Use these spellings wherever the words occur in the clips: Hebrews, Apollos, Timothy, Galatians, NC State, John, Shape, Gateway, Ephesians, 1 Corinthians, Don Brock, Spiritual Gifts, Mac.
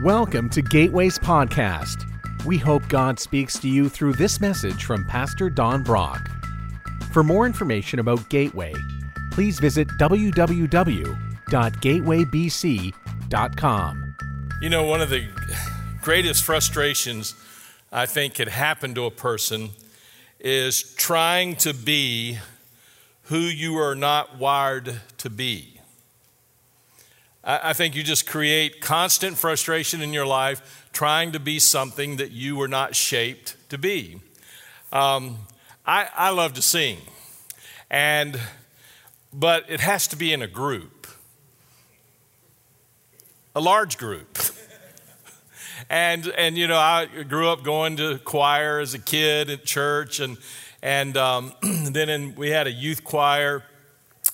Welcome to Gateway's podcast. We hope God speaks to you through this message from Pastor Don Brock. For more information about Gateway, please visit www.gatewaybc.com. You know, one of the greatest frustrations I think could happen to a person is trying to be who you are not wired to be. I think you just create constant frustration in your life trying to be something that you were not shaped to be. I love to sing, but it has to be in a group, a large group. And you know, I grew up going to choir as a kid at church, and then we had a youth choir.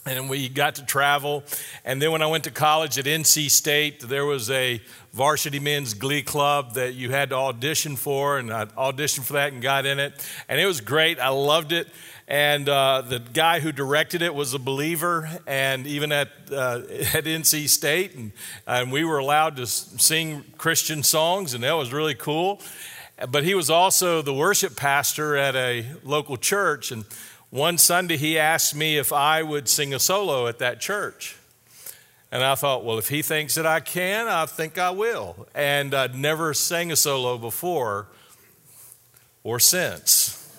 And we got to travel. And then when I went to college at NC State, there was a varsity men's glee club that you had to audition for. And I auditioned for that and got in it. And it was great. I loved it. And the guy who directed it was a believer, and even at NC State. And we were allowed to sing Christian songs, and that was really cool. But he was also the worship pastor at a local church. And one Sunday, he asked me if I would sing a solo at that church. And I thought, well, if he thinks that I can, I think I will. And I'd never sang a solo before or since.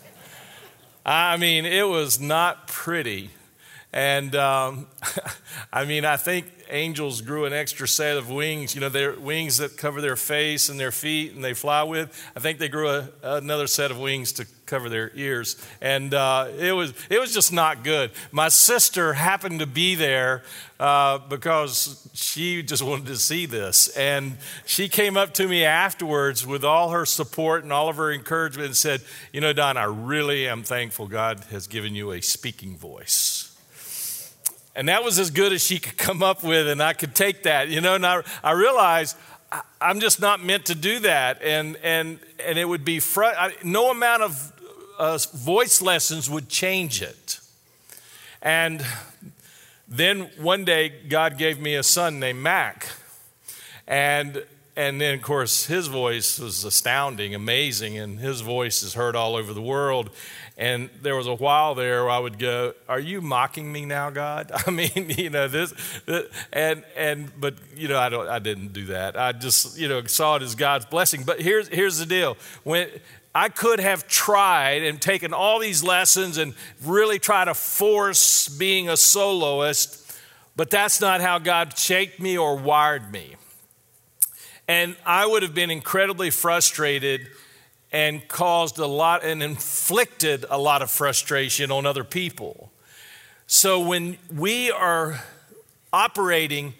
I mean, it was not pretty. And I mean, I think angels grew an extra set of wings, you know, their wings that cover their face and their feet and they fly with. I think they grew another set of wings to cover their ears. And it was just not good. My sister happened to be there because she just wanted to see this. And she came up to me afterwards with all her support and all of her encouragement and said, you know, Don, I really am thankful God has given you a speaking voice. And that was as good as she could come up with, and I could take that, you know. And I realized I'm just not meant to do that, and it would be no amount of voice lessons would change it. And then one day God gave me a son named Mac, and then of course his voice was astounding, amazing, and his voice is heard all over the world. And there was a while there where I would go, are you mocking me now, God? I mean, you know, this but you know, I didn't do that. I just, you know, saw it as God's blessing. But here's the deal. When I could have tried and taken all these lessons and really try to force being a soloist, but that's not how God shaped me or wired me. And I would have been incredibly frustrated and caused a lot and inflicted a lot of frustration on other people. So when we are operating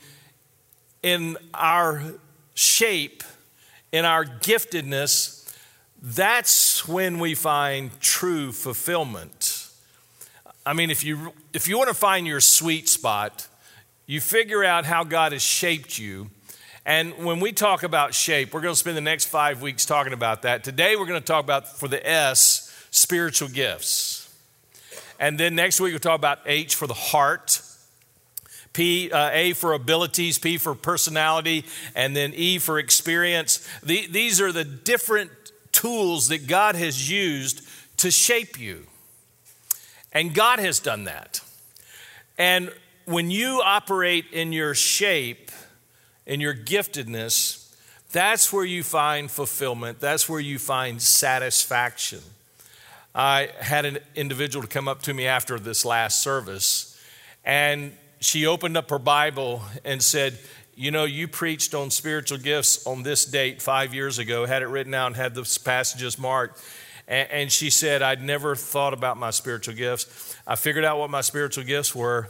in our shape, in our giftedness, that's when we find true fulfillment. I mean, if you want to find your sweet spot, you figure out how God has shaped you. And when we talk about shape, we're going to spend the next 5 weeks talking about that. Today, we're going to talk about, for the S, spiritual gifts. And then next week, we'll talk about H for the heart, A for abilities, P for personality, and then E for experience. These are the different tools that God has used to shape you. And God has done that. And when you operate in your shape, in your giftedness, that's where you find fulfillment. That's where you find satisfaction. I had an individual come up to me after this last service, and she opened up her Bible and said, you know, you preached on spiritual gifts on this date 5 years ago, had it written out and had the passages marked. And she said, I'd never thought about my spiritual gifts. I figured out what my spiritual gifts were,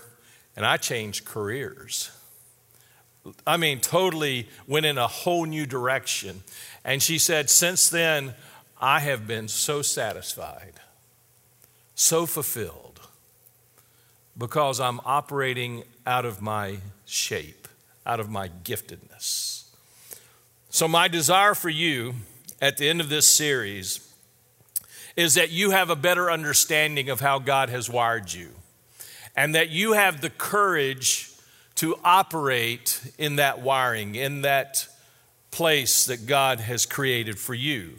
and I changed careers. I mean, totally went in a whole new direction. And she said, since then, I have been so satisfied, so fulfilled, because I'm operating out of my shape, out of my giftedness. So my desire for you at the end of this series is that you have a better understanding of how God has wired you, and that you have the courage to operate in that wiring, in that place that God has created for you.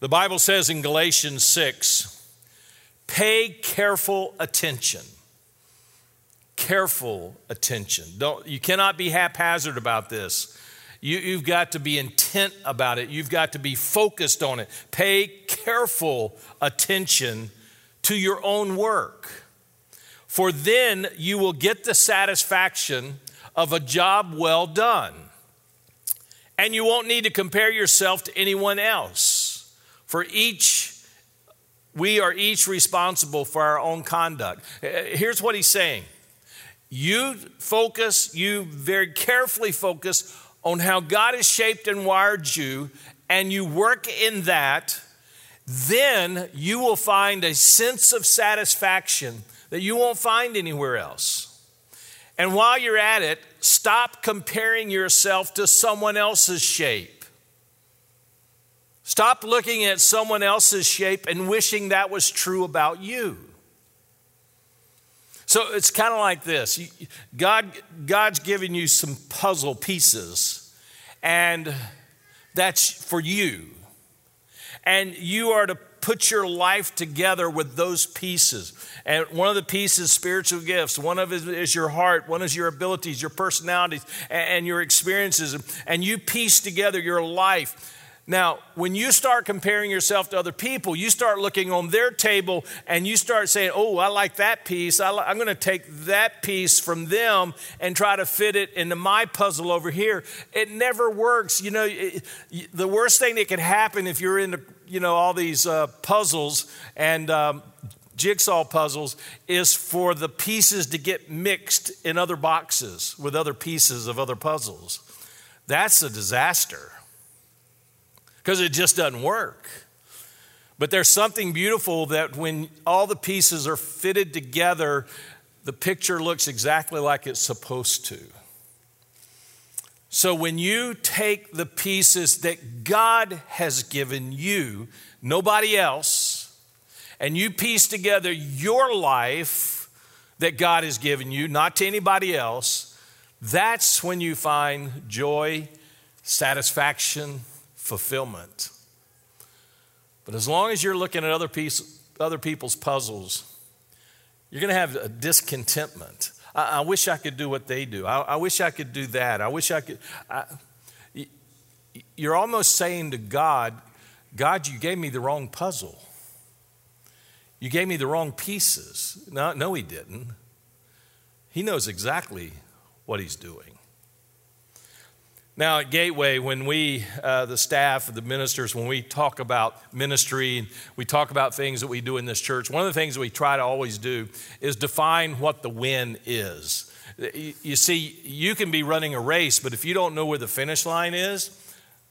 The Bible says in Galatians 6, pay careful attention. Careful attention. You cannot be haphazard about this. You've got to be intent about it. You've got to be focused on it. Pay careful attention to your own work. For then you will get the satisfaction of a job well done. And you won't need to compare yourself to anyone else. For we are each responsible for our own conduct. Here's what he's saying. You very carefully focus on how God has shaped and wired you, and you work in that, then you will find a sense of satisfaction that you won't find anywhere else. And while you're at it, stop comparing yourself to someone else's shape. Stop looking at someone else's shape and wishing that was true about you. So it's kind of like this. God's given you some puzzle pieces, and that's for you. And you are to put your life together with those pieces. And one of the pieces, spiritual gifts. One of it is your heart. One is your abilities, your personalities, and your experiences. And you piece together your life. Now, when you start comparing yourself to other people, you start looking on their table and you start saying, oh, I like that piece. I'm going to take that piece from them and try to fit it into my puzzle over here. It never works. You know, the worst thing that could happen if you're into, all these puzzles and jigsaw puzzles is for the pieces to get mixed in other boxes with other pieces of other puzzles. That's a disaster, because it just doesn't work. But there's something beautiful that when all the pieces are fitted together, the picture looks exactly like it's supposed to. So when you take the pieces that God has given you, nobody else, and you piece together your life that God has given you, not to anybody else, that's when you find joy, satisfaction, fulfillment. But as long as you're looking at other people's puzzles, you're going to have a discontentment. I wish I could do what they do. I wish I could do that. I wish I could. You're almost saying to God, you gave me the wrong puzzle. You gave me the wrong pieces. No, he didn't. He knows exactly what he's doing. Now at Gateway, when we, the staff, the ministers, when we talk about ministry and we talk about things that we do in this church, one of the things that we try to always do is define what the win is. You see, you can be running a race, but if you don't know where the finish line is,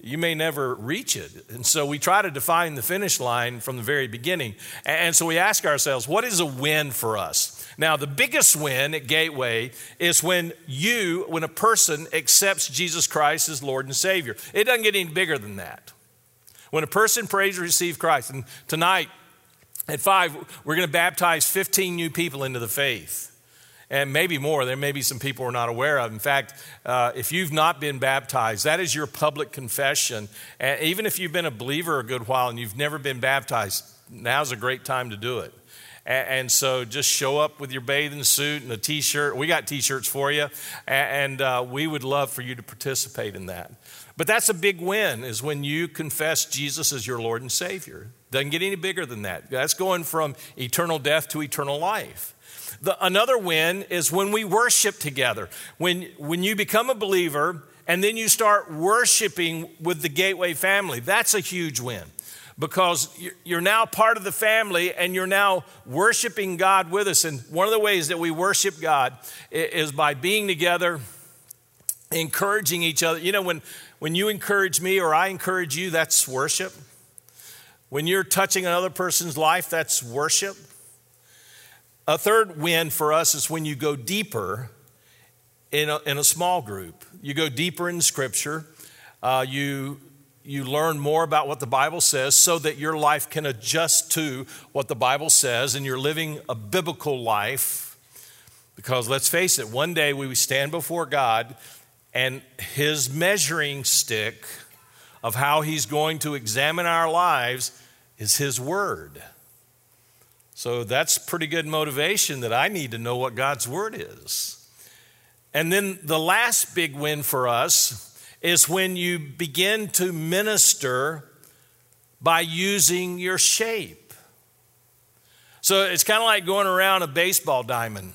you may never reach it. And so we try to define the finish line from the very beginning. And so we ask ourselves, what is a win for us? Now, the biggest win at Gateway is when a person accepts Jesus Christ as Lord and Savior. It doesn't get any bigger than that. When a person prays or receives Christ, and tonight at 5, we're going to baptize 15 new people into the faith. And maybe more. There may be some people we're not aware of. In fact, if you've not been baptized, that is your public confession. And even if you've been a believer a good while and you've never been baptized, now's a great time to do it. And so just show up with your bathing suit and a T-shirt. We got T-shirts for you. And we would love for you to participate in that. But that's a big win, is when you confess Jesus as your Lord and Savior. Doesn't get any bigger than that. That's going from eternal death to eternal life. Another win is when we worship together. When you become a believer and then you start worshiping with the Gateway family, that's a huge win. Because you're now part of the family and you're now worshiping God with us. And one of the ways that we worship God is by being together, encouraging each other. You know, when you encourage me or I encourage you, that's worship. When you're touching another person's life, that's worship. A third win for us is when you go deeper in a small group. You go deeper in Scripture. You learn more about what the Bible says so that your life can adjust to what the Bible says and you're living a biblical life. Because let's face it, one day we stand before God And his measuring stick of how he's going to examine our lives is his word. So that's pretty good motivation that I need to know what God's word is. And then the last big win for us is when you begin to minister by using your shape. So it's kind of like going around a baseball diamond.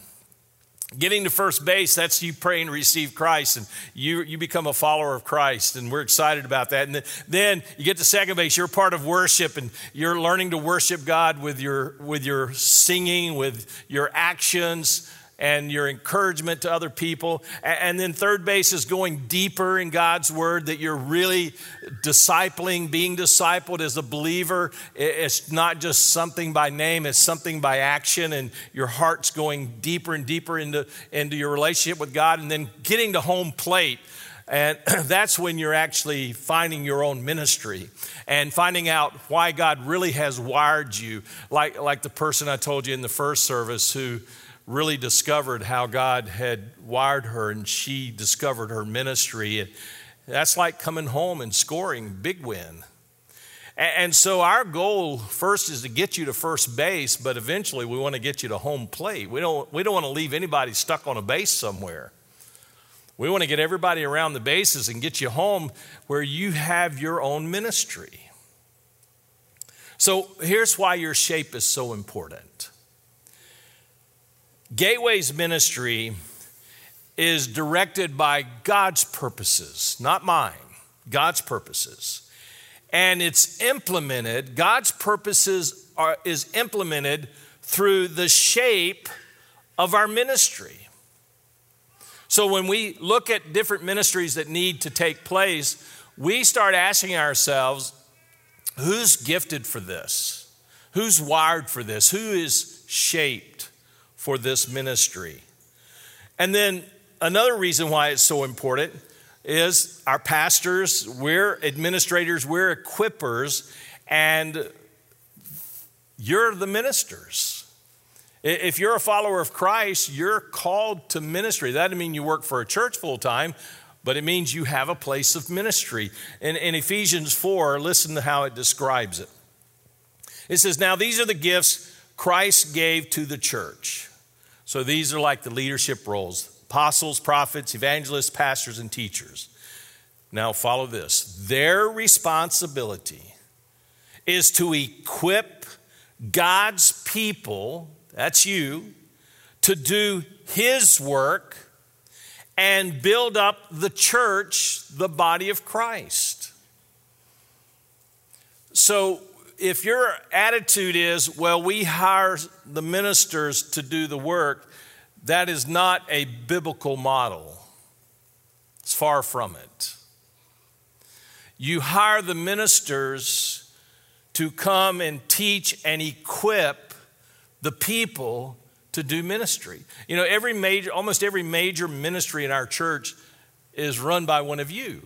Getting to first base, that's you pray and receive Christ, and you become a follower of Christ, and we're excited about that. And then you get to second base, you're part of worship, and you're learning to worship God with your singing, with your actions, and your encouragement to other people. And then third base is going deeper in God's word, that you're really discipling, being discipled as a believer. It's not just something by name, it's something by action, and your heart's going deeper and deeper into your relationship with God. And then getting to home plate, and that's when you're actually finding your own ministry and finding out why God really has wired you, like the person I told you in the first service who really discovered how God had wired her, and she discovered her ministry. And that's like coming home and scoring big win. And so our goal first is to get you to first base, but eventually we want to get you to home plate. We don't want to leave anybody stuck on a base somewhere. We want to get everybody around the bases and get you home where you have your own ministry. So here's why your shape is so important. Gateway's ministry is directed by God's purposes, not mine, God's purposes. And it's implemented, God's purposes is implemented through the shape of our ministry. So when we look at different ministries that need to take place, we start asking ourselves, who's gifted for this? Who's wired for this? Who is shaped for this ministry? And then another reason why it's so important is our pastors, we're administrators, we're equippers, and you're the ministers. If you're a follower of Christ, you're called to ministry. That doesn't mean you work for a church full time, but it means you have a place of ministry. In Ephesians 4, listen to how it describes it. It says, now these are the gifts Christ gave to the church. So these are like the leadership roles: apostles, prophets, evangelists, pastors, and teachers. Now follow this. Their responsibility is to equip God's people, that's you, to do his work and build up the church, the body of Christ. So if your attitude is, well, we hire the ministers to do the work, that is not a biblical model. It's far from it. You hire the ministers to come and teach and equip the people to do ministry. You know, almost every major ministry in our church is run by one of you.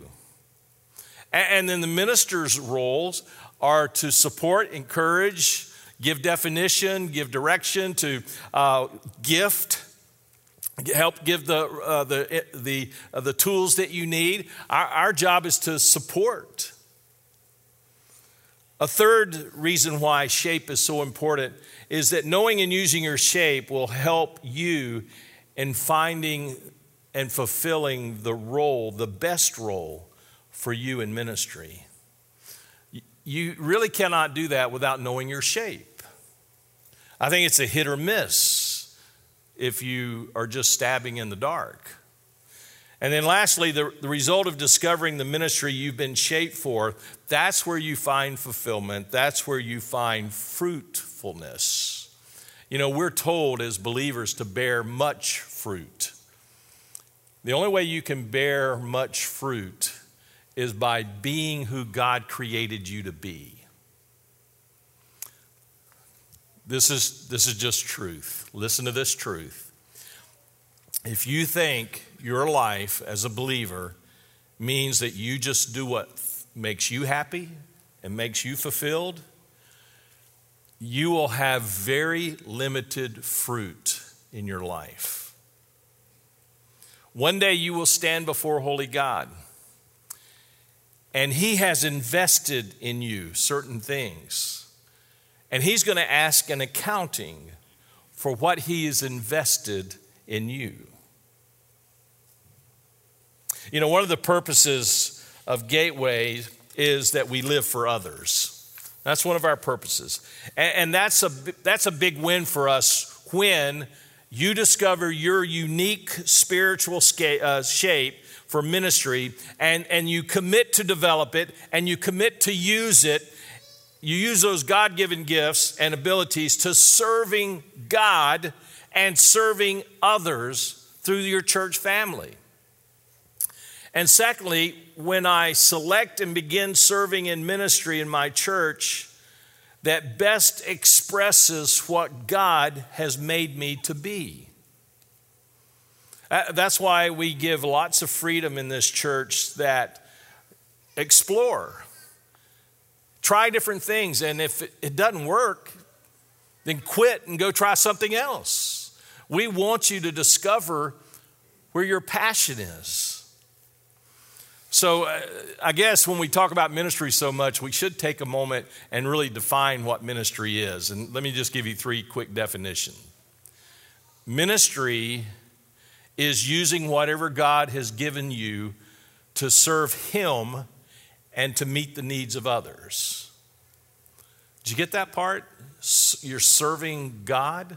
And then the ministers' roles are to support, encourage, give definition, give direction, to gift, help give the tools that you need. Our job is to support. A third reason why shape is so important is that knowing and using your shape will help you in finding and fulfilling the role, the best role for you in ministry. You really cannot do that without knowing your shape. I think it's a hit or miss if you are just stabbing in the dark. And then lastly, the result of discovering the ministry you've been shaped for, that's where you find fulfillment. That's where you find fruitfulness. You know, we're told as believers to bear much fruit. The only way you can bear much fruit is by being who God created you to be. This is just truth. Listen to this truth. If you think your life as a believer means that you just do what makes you happy and makes you fulfilled, you will have very limited fruit in your life. One day you will stand before holy God, and he has invested in you certain things, and he's going to ask an accounting for what he has invested in you. You know, one of the purposes of Gateway is that we live for others. That's one of our purposes. And that's a big win for us when you discover your unique spiritual shape for ministry, and you commit to develop it, and you commit to use it. You use those God-given gifts and abilities to serving God and serving others through your church family. And secondly, when I select and begin serving in ministry in my church, that best expresses what God has made me to be. That's why we give lots of freedom in this church that explore, try different things, and if it doesn't work, then quit and go try something else. We want you to discover where your passion is. So I guess when we talk about ministry so much, we should take a moment and really define what ministry is. And let me just give you three quick definitions. Ministry is using whatever God has given you to serve him and to meet the needs of others. Did you get that part? You're serving God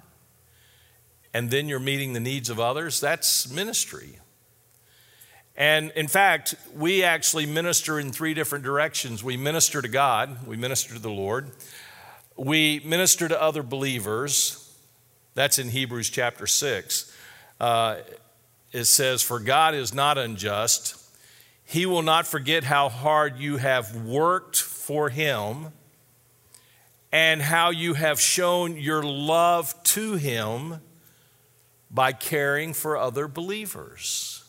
and then you're meeting the needs of others. That's ministry. And in fact, we actually minister in three different directions. We minister to God, we minister to the Lord, we minister to other believers. That's in Hebrews chapter 6. It says, "For God is not unjust. He will not forget how hard you have worked for him and how you have shown your love to him by caring for other believers,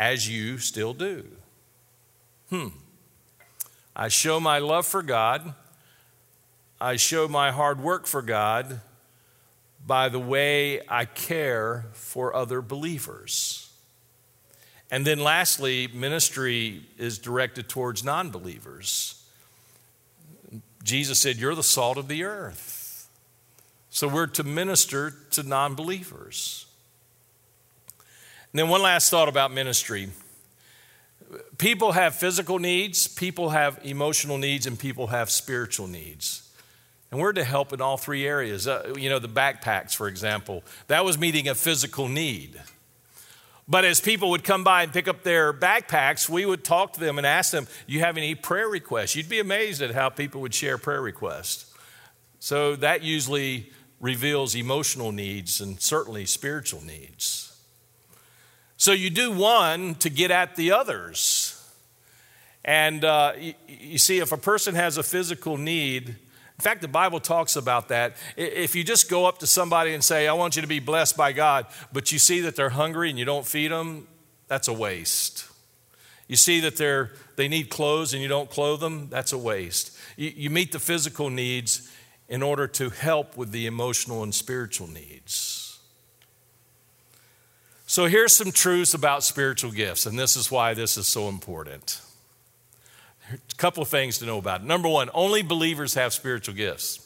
as you still do." I show my love for God. I show my hard work for God by the way I care for other believers. And then lastly, ministry is directed towards non-believers. Jesus said, "You're the salt of the earth." So we're to minister to non-believers. And then one last thought about ministry. People have physical needs, people have emotional needs, and people have spiritual needs. And we're to help in all three areas. The backpacks, for example, that was meeting a physical need. But as people would come by and pick up their backpacks, we would talk to them and ask them, "You have any prayer requests?" You'd be amazed at how people would share prayer requests. So that usually reveals emotional needs and certainly spiritual needs. So you do one to get at the others. And you see, if a person has a physical need, in fact, the Bible talks about that. If you just go up to somebody and say, "I want you to be blessed by God," but you see that they're hungry and you don't feed them, that's a waste. You see that they need clothes and you don't clothe them, that's a waste. You meet the physical needs in order to help with the emotional and spiritual needs. So here's some truths about spiritual gifts, and this is why this is so important. A couple of things to know about it. Number one, only believers have spiritual gifts.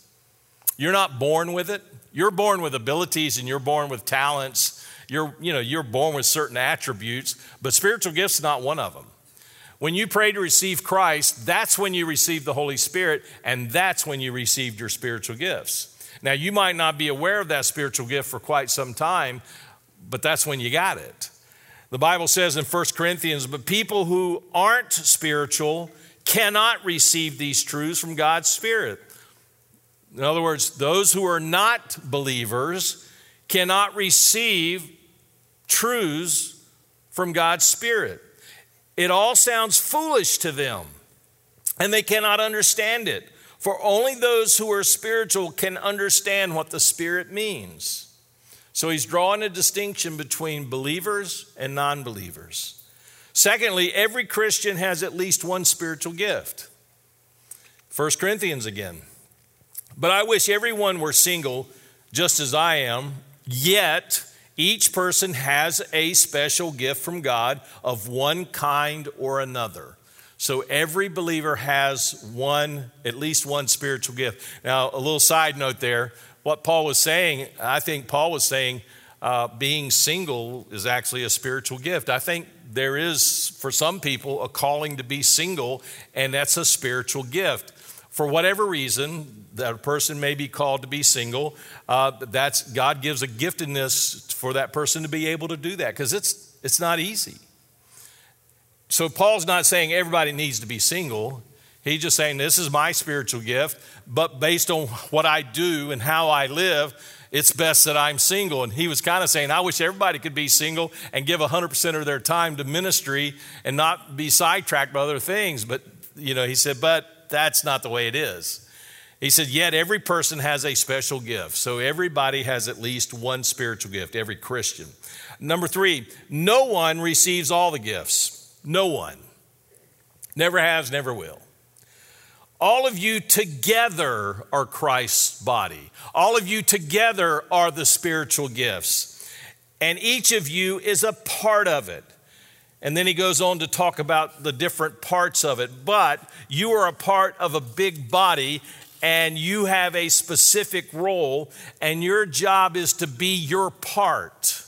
You're not born with it. You're born with abilities and you're born with talents. You're born with certain attributes, but spiritual gifts is not one of them. When you pray to receive Christ, that's when you receive the Holy Spirit, and that's when you received your spiritual gifts. Now, you might not be aware of that spiritual gift for quite some time, but that's when you got it. The Bible says in 1 Corinthians, "But people who aren't spiritual cannot receive these truths from God's Spirit." In other words, those who are not believers cannot receive truths from God's Spirit. It all sounds foolish to them, and they cannot understand it. For only those who are spiritual can understand what the Spirit means. So he's drawing a distinction between believers and non-believers. Secondly, every Christian has at least one spiritual gift. 1 Corinthians again. "But I wish everyone were single just as I am, yet Each person has a special gift from God of one kind or another. So every believer has one, at least one spiritual gift. Now, a little side note there. What Paul was saying, I think Paul was saying being single is actually a spiritual gift. I think there is, for some people, a calling to be single, and that's a spiritual gift. For whatever reason, that a person may be called to be single, that's God gives a giftedness for that person to be able to do that, because it's not easy. So Paul's not saying everybody needs to be single. He's just saying this is my spiritual gift, but based on what I do and how I live, it's best that I'm single. And he was kind of saying, I wish everybody could be single and give 100% of their time to ministry and not be sidetracked by other things. But, you know, he said, but that's not the way it is. He said, yet every person has a special gift. So everybody has at least one spiritual gift, every Christian. Number three, no one receives all the gifts. No one. Never has, never will. All of you together are Christ's body. All of you together are the spiritual gifts. And each of you is a part of it. And then he goes on to talk about the different parts of it. But you are a part of a big body, and you have a specific role, and your job is to be your part.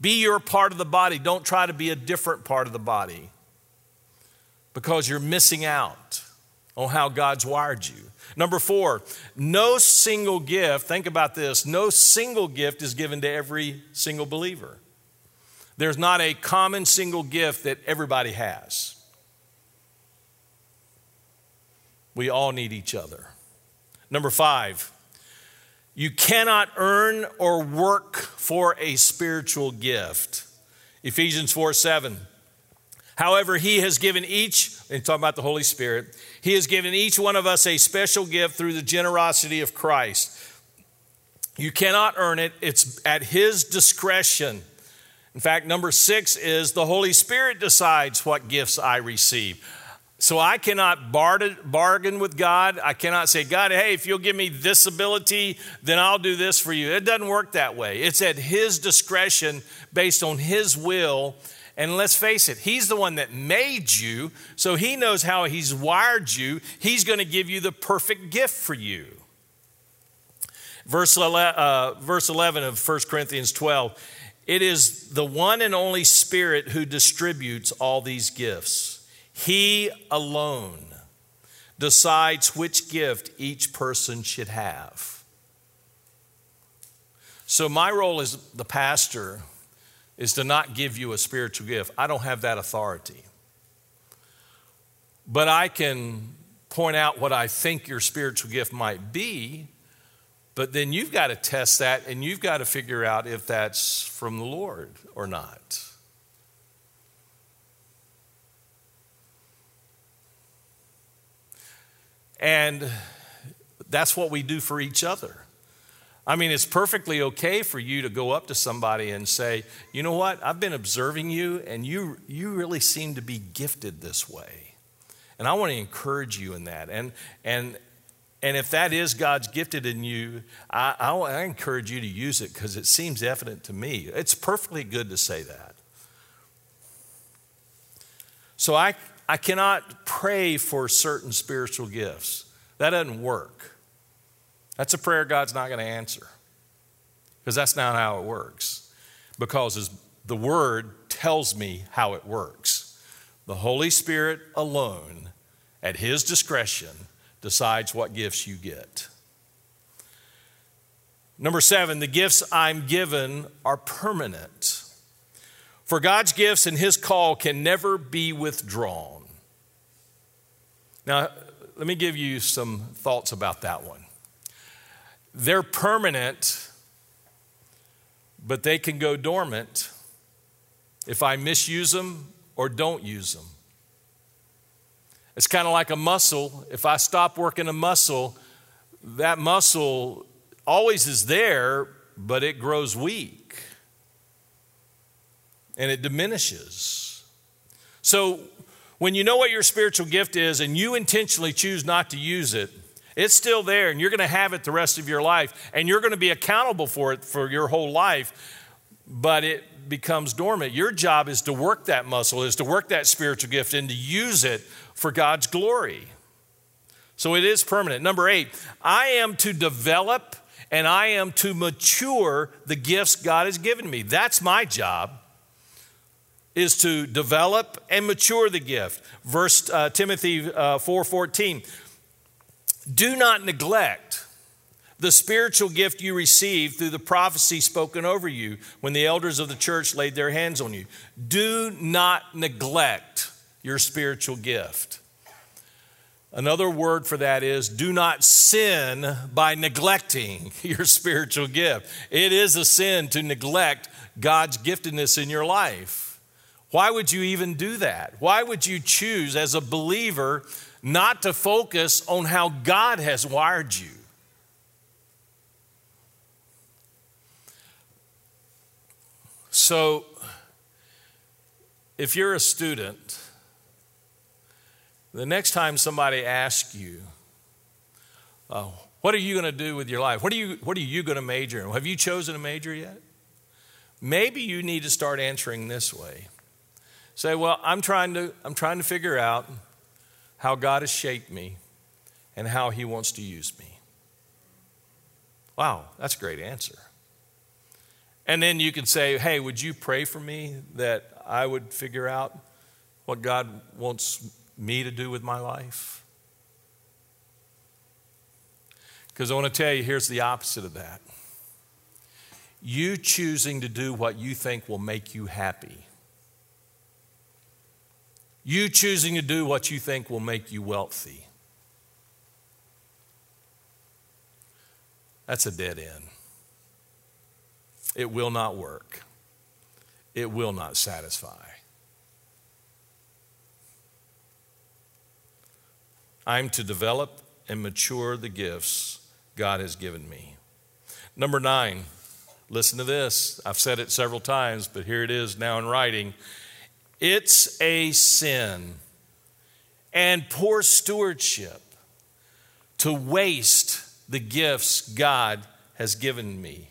Be your part of the body. Don't try to be a different part of the body, because you're missing out on how God's wired you. Number four, no single gift, think about this, no single gift is given to every single believer. There's not a common single gift that everybody has. We all need each other. Number five, you cannot earn or work for a spiritual gift. Ephesians 4:7. However, he has given each, and talking about the Holy Spirit, he has given each one of us a special gift through the generosity of Christ. You cannot earn it. It's at his discretion. In fact, number six is the Holy Spirit decides what gifts I receive. So I cannot bargain with God. I cannot say, God, hey, if you'll give me this ability, then I'll do this for you. It doesn't work that way. It's at his discretion based on his will. And let's face it, he's the one that made you, so he knows how he's wired you. He's going to give you the perfect gift for you. Verse 11 of 1 Corinthians 12, it is the one and only Spirit who distributes all these gifts. He alone decides which gift each person should have. So my role as the pastor is to not give you a spiritual gift. I don't have that authority. But I can point out what I think your spiritual gift might be. But then you've got to test that, and you've got to figure out if that's from the Lord or not. And that's what we do for each other. I mean, it's perfectly okay for you to go up to somebody and say, you know what, I've been observing you, and you really seem to be gifted this way. And I want to encourage you in that. And if that is God's gifted in you, I encourage you to use it, because it seems evident to me. It's perfectly good to say that. So I cannot pray for certain spiritual gifts. That doesn't work. That's a prayer God's not going to answer, because that's not how it works. Because the Word tells me how it works. The Holy Spirit alone, at his discretion, decides what gifts you get. Number seven, the gifts I'm given are permanent. For God's gifts and his call can never be withdrawn. Now, let me give you some thoughts about that one. They're permanent, but they can go dormant if I misuse them or don't use them. It's kind of like a muscle. If I stop working a muscle, that muscle always is there, but it grows weak and it diminishes. So when you know what your spiritual gift is and you intentionally choose not to use it, It's still there, and you're going to have it the rest of your life, and you're going to be accountable for it for your whole life, but it becomes dormant. Your job is to work that muscle, is to work that spiritual gift and to use it for God's glory. So it is permanent. Number 8, I am to develop and I am to mature the gifts God has given me. That's my job, is to develop and mature the gift. Verse Timothy 4:14. Do not neglect the spiritual gift you received through the prophecy spoken over you when the elders of the church laid their hands on you. Do not neglect your spiritual gift. Another word for that is do not sin by neglecting your spiritual gift. It is a sin to neglect God's giftedness in your life. Why would you even do that? Why would you choose as a believer not to focus on how God has wired you? So, if you're a student, the next time somebody asks you, what are you going to do with your life? What are you going to major in? Have you chosen a major yet? Maybe you need to start answering this way. Say, well, I'm trying to figure out how God has shaped me and how he wants to use me. Wow, that's a great answer. And then you can say, hey, would you pray for me that I would figure out what God wants me to do with my life? Because I want to tell you, here's the opposite of that. You choosing to do what you think will make you happy. You choosing to do what you think will make you wealthy. That's a dead end. It will not work. It will not satisfy. I'm to develop and mature the gifts God has given me. Number 9, listen to this. I've said it several times, but here it is now in writing. It's a sin and poor stewardship to waste the gifts God has given me.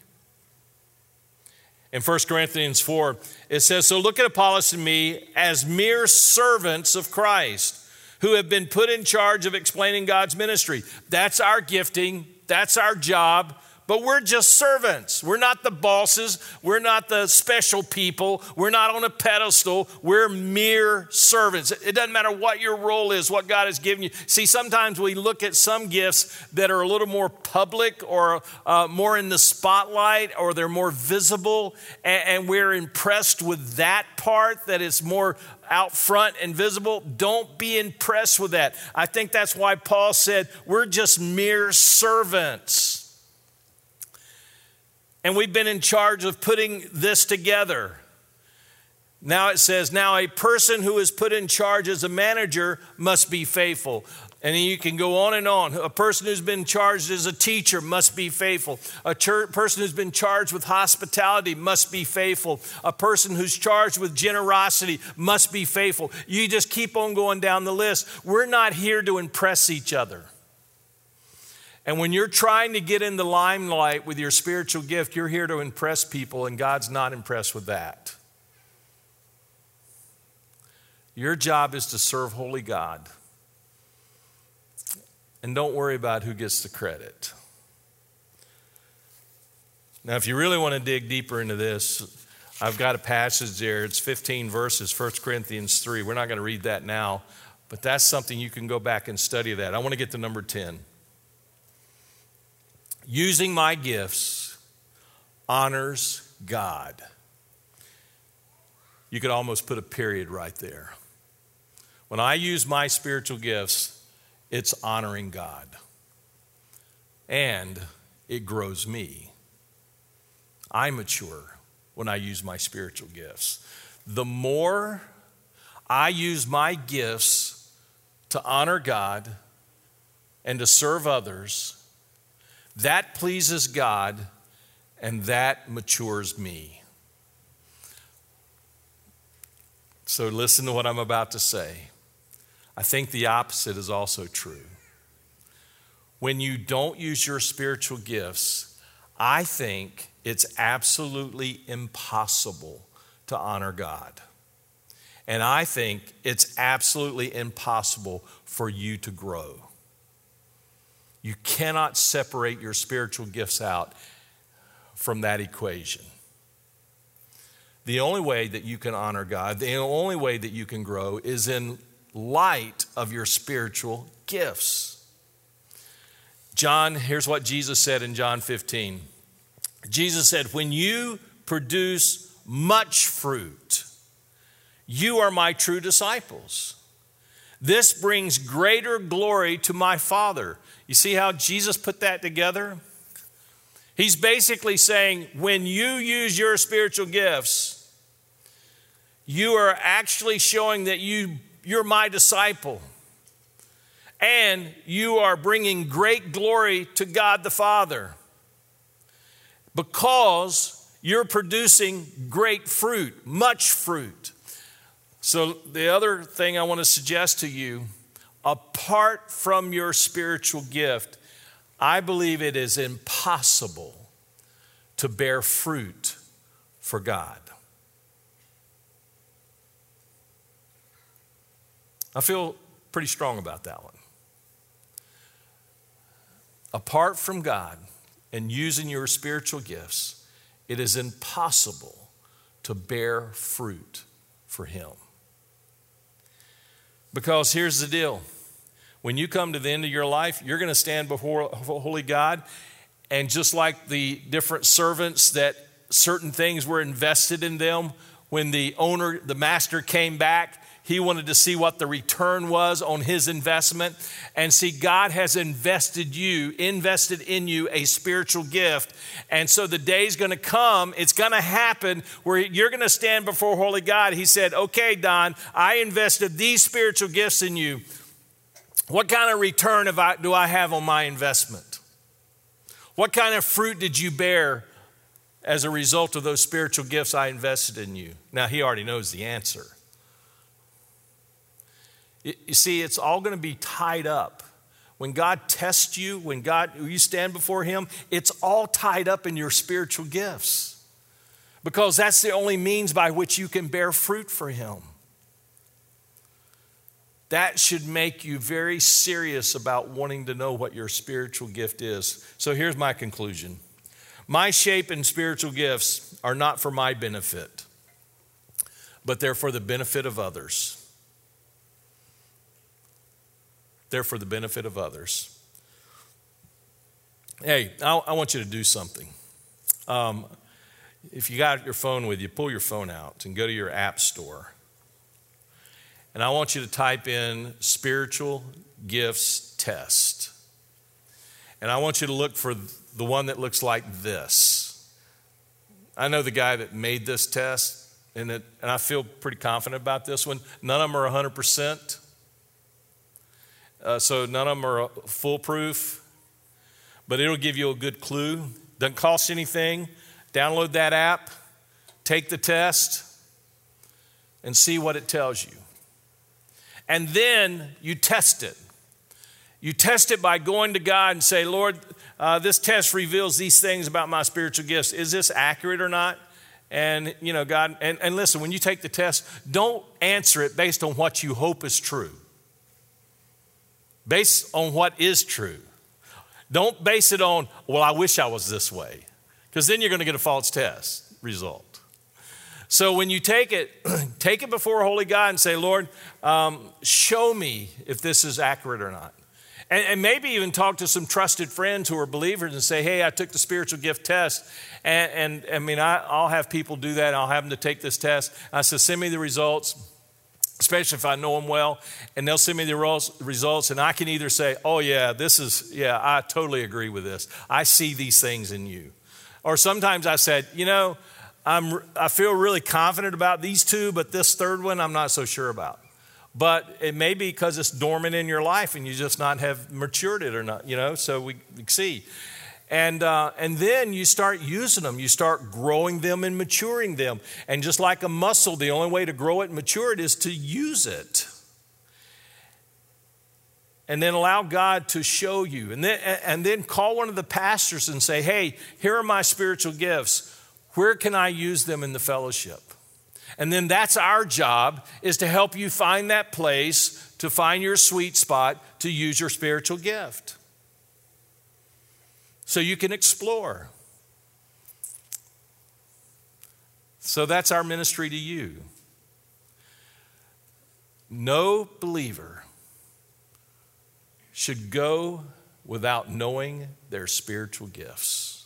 In 1 Corinthians 4, it says, so look at Apollos and me as mere servants of Christ who have been put in charge of explaining God's ministry. That's our gifting. That's our job. But we're just servants. We're not the bosses. We're not the special people. We're not on a pedestal. We're mere servants. It doesn't matter what your role is, what God has given you. See, sometimes we look at some gifts that are a little more public or more in the spotlight, or they're more visible, and we're impressed with that part, that it's more out front and visible. Don't be impressed with that. I think that's why Paul said, we're just mere servants. And we've been in charge of putting this together. Now it says, now a person who is put in charge as a manager must be faithful. And you can go on and on. A person who's been charged as a teacher must be faithful. A person who's been charged with hospitality must be faithful. A person who's charged with generosity must be faithful. You just keep on going down the list. We're not here to impress each other. And when you're trying to get in the limelight with your spiritual gift, you're here to impress people, and God's not impressed with that. Your job is to serve holy God. And don't worry about who gets the credit. Now, if you really want to dig deeper into this, I've got a passage there. It's 15 verses, 1 Corinthians 3. We're not going to read that now, but that's something you can go back and study that. I want to get to number 10. Using my gifts honors God. You could almost put a period right there. When I use my spiritual gifts, it's honoring God. And it grows me. I mature when I use my spiritual gifts. The more I use my gifts to honor God and to serve others, that pleases God, and that matures me. So listen to what I'm about to say. I think the opposite is also true. when you don't use your spiritual gifts, I think it's absolutely impossible to honor God. And I think it's absolutely impossible for you to grow. You cannot separate your spiritual gifts out from that equation. The only way that you can honor God, the only way that you can grow is in light of your spiritual gifts. John, here's what Jesus said in John 15. Jesus said, when you produce much fruit, you are my true disciples. This brings greater glory to my Father. You see how Jesus put that together? He's basically saying, when you use your spiritual gifts, you are actually showing that you're my disciple. And you are bringing great glory to God the Father because you're producing great fruit, much fruit. So the other thing I want to suggest to you, apart from your spiritual gift, I believe it is impossible to bear fruit for God. I feel pretty strong about that one. Apart from God and using your spiritual gifts, it is impossible to bear fruit for Him. Because here's the deal. When you come to the end of your life, you're going to stand before holy God. And just like the different servants that certain things were invested in them, when the master came back, he wanted to see what the return was on his investment. And see, God has invested in you a spiritual gift. And so the day's going to come, it's going to happen where you're going to stand before holy God. He said, okay, Don, I invested these spiritual gifts in you. What kind of return do I have on my investment? What kind of fruit did you bear as a result of those spiritual gifts I invested in you? Now, he already knows the answer. You see, it's all going to be tied up. When God tests you, when you stand before Him, it's all tied up in your spiritual gifts because that's the only means by which you can bear fruit for Him. That should make you very serious about wanting to know what your spiritual gift is. So here's my conclusion. My shape and spiritual gifts are not for my benefit, but they're for the benefit of others. They're for the benefit of others. Hey, I want you to do something. If you got your phone with you, pull your phone out and go to your app store. And I want you to type in spiritual gifts test. And I want you to look for the one that looks like this. I know the guy that made this test, and I feel pretty confident about this one. None of them are 100%. So none of them are foolproof. But it'll give you a good clue. Doesn't cost anything. Download that app. Take the test. And see what it tells you. And then you test it. You test it by going to God and say, Lord, this test reveals these things about my spiritual gifts. Is this accurate or not? And, you know, God, and listen, when you take the test, don't answer it based on what you hope is true. Based on what is true. Don't base it on, well, I wish I was this way. Because then you're going to get a false test result. So when you take it before holy God and say, Lord, show me if this is accurate or not. And maybe even talk to some trusted friends who are believers and say, hey, I took the spiritual gift test. And I mean, I'll have people do that. I'll have them to take this test. I said, send me the results, especially if I know them well. And they'll send me the results. And I can either say, oh, yeah, I totally agree with this. I see these things in you. Or sometimes I said, you know, I feel really confident about these two, but this third one I'm not so sure about. But it may be because it's dormant in your life and you just not have matured it or not, you know, so we see. And then you start using them. You start growing them and maturing them. And just like a muscle, the only way to grow it and mature it is to use it. and then allow God to show you. And then call one of the pastors and say, hey, here are my spiritual gifts. Where can I use them in the fellowship? And then that's our job, is to help you find that place, to find your sweet spot, to use your spiritual gift. So you can explore. So that's our ministry to you. No believer should go without knowing their spiritual gifts.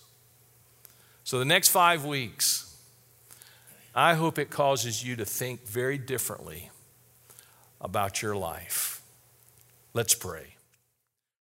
So the next 5 weeks, I hope it causes you to think very differently about your life. Let's pray.